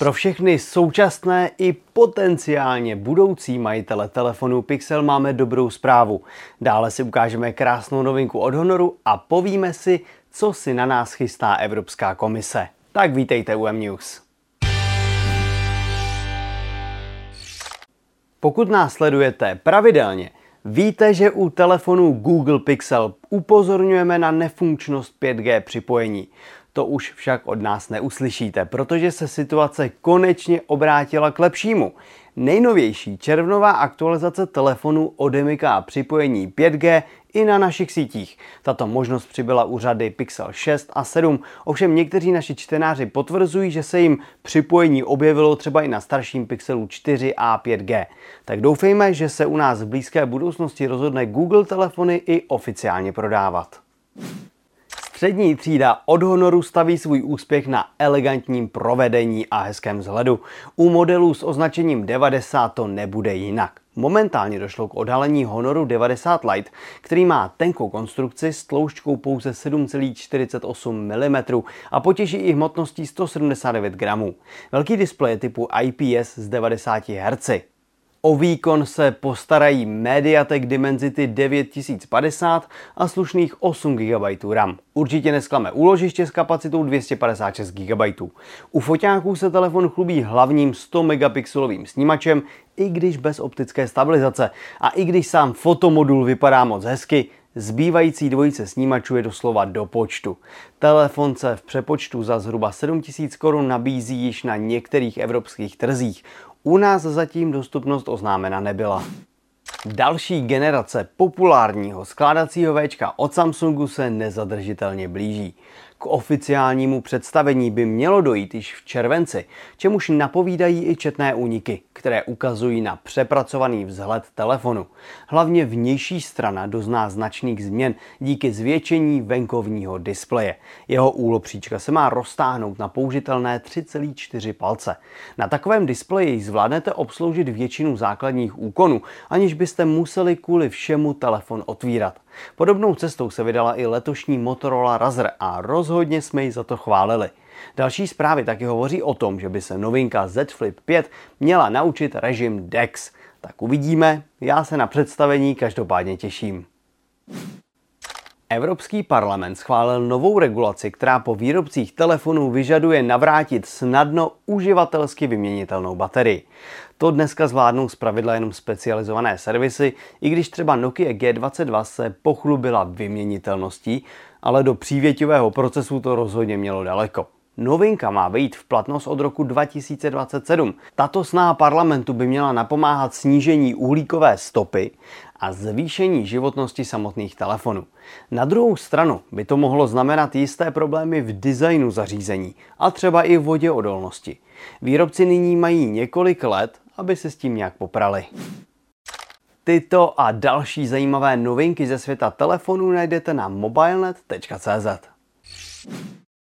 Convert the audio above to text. Pro všechny současné i potenciálně budoucí majitele telefonu Pixel máme dobrou zprávu. Dále si ukážeme krásnou novinku od Honoru a povíme si, co si na nás chystá Evropská komise. Tak vítejte u mNews. Pokud nás sledujete pravidelně, víte, že u telefonu Google Pixel upozorňujeme na nefunkčnost 5G připojení. To už však od nás neuslyšíte, protože se situace konečně obrátila k lepšímu. Nejnovější červnová aktualizace telefonu odemyká připojení 5G i na našich sítích. Tato možnost přibyla u řady Pixel 6 a 7, ovšem někteří naši čtenáři potvrzují, že se jim připojení objevilo třeba i na starším Pixelu 4a 5G. Tak doufejme, že se u nás v blízké budoucnosti rozhodne Google telefony i oficiálně prodávat. Střední třída od Honoru staví svůj úspěch na elegantním provedení a hezkém vzhledu. U modelů s označením 90 to nebude jinak. Momentálně došlo k odhalení Honoru 90 Lite, který má tenkou konstrukci s tloušťkou pouze 7,48 mm a potěší i hmotností 179 gramů. Velký displej typu IPS s 90 Hz. O výkon se postarají Mediatek Dimensity 9050 a slušných 8 GB RAM. Určitě nesklame úložiště s kapacitou 256 GB. U foťáků se telefon chlubí hlavním 100 megapixelovým snímačem, i když bez optické stabilizace. A i když sám fotomodul vypadá moc hezky, zbývající dvojice snímačů je doslova do počtu. Telefon se v přepočtu za zhruba 7000 korun nabízí již na některých evropských trzích. U nás zatím dostupnost oznámena nebyla. Další generace populárního skládacího Včka od Samsungu se nezadržitelně blíží. K oficiálnímu představení by mělo dojít již v červenci, čemuž napovídají i četné úniky, které ukazují na přepracovaný vzhled telefonu. Hlavně vnější strana dozná značných změn díky zvětšení venkovního displeje. Jeho úlopříčka se má roztáhnout na použitelné 3,4 palce. Na takovém displeji zvládnete obsloužit většinu základních úkonů, aniž byste museli kvůli všemu telefon otvírat. Podobnou cestou se vydala i letošní Motorola Razr a rozhodně jsme ji za to chválili. Další zprávy taky hovoří o tom, že by se novinka Z Flip 5 měla naučit režim DeX. Tak uvidíme, já se na představení každopádně těším. Evropský parlament schválil novou regulaci, která po výrobcích telefonů vyžaduje navrátit snadno uživatelsky vyměnitelnou baterii. To dneska zvládnou zpravidla jenom specializované servisy, i když třeba Nokia G22 se pochlubila vyměnitelností, ale do přívětivého procesu to rozhodně mělo daleko. Novinka má vejít v platnost od roku 2027. Tato snaha parlamentu by měla napomáhat snížení uhlíkové stopy a zvýšení životnosti samotných telefonů. Na druhou stranu by to mohlo znamenat jisté problémy v designu zařízení a třeba i voděodolnosti. Výrobci nyní mají několik let, aby se s tím nějak poprali. Tyto a další zajímavé novinky ze světa telefonů najdete na mobilenet.cz.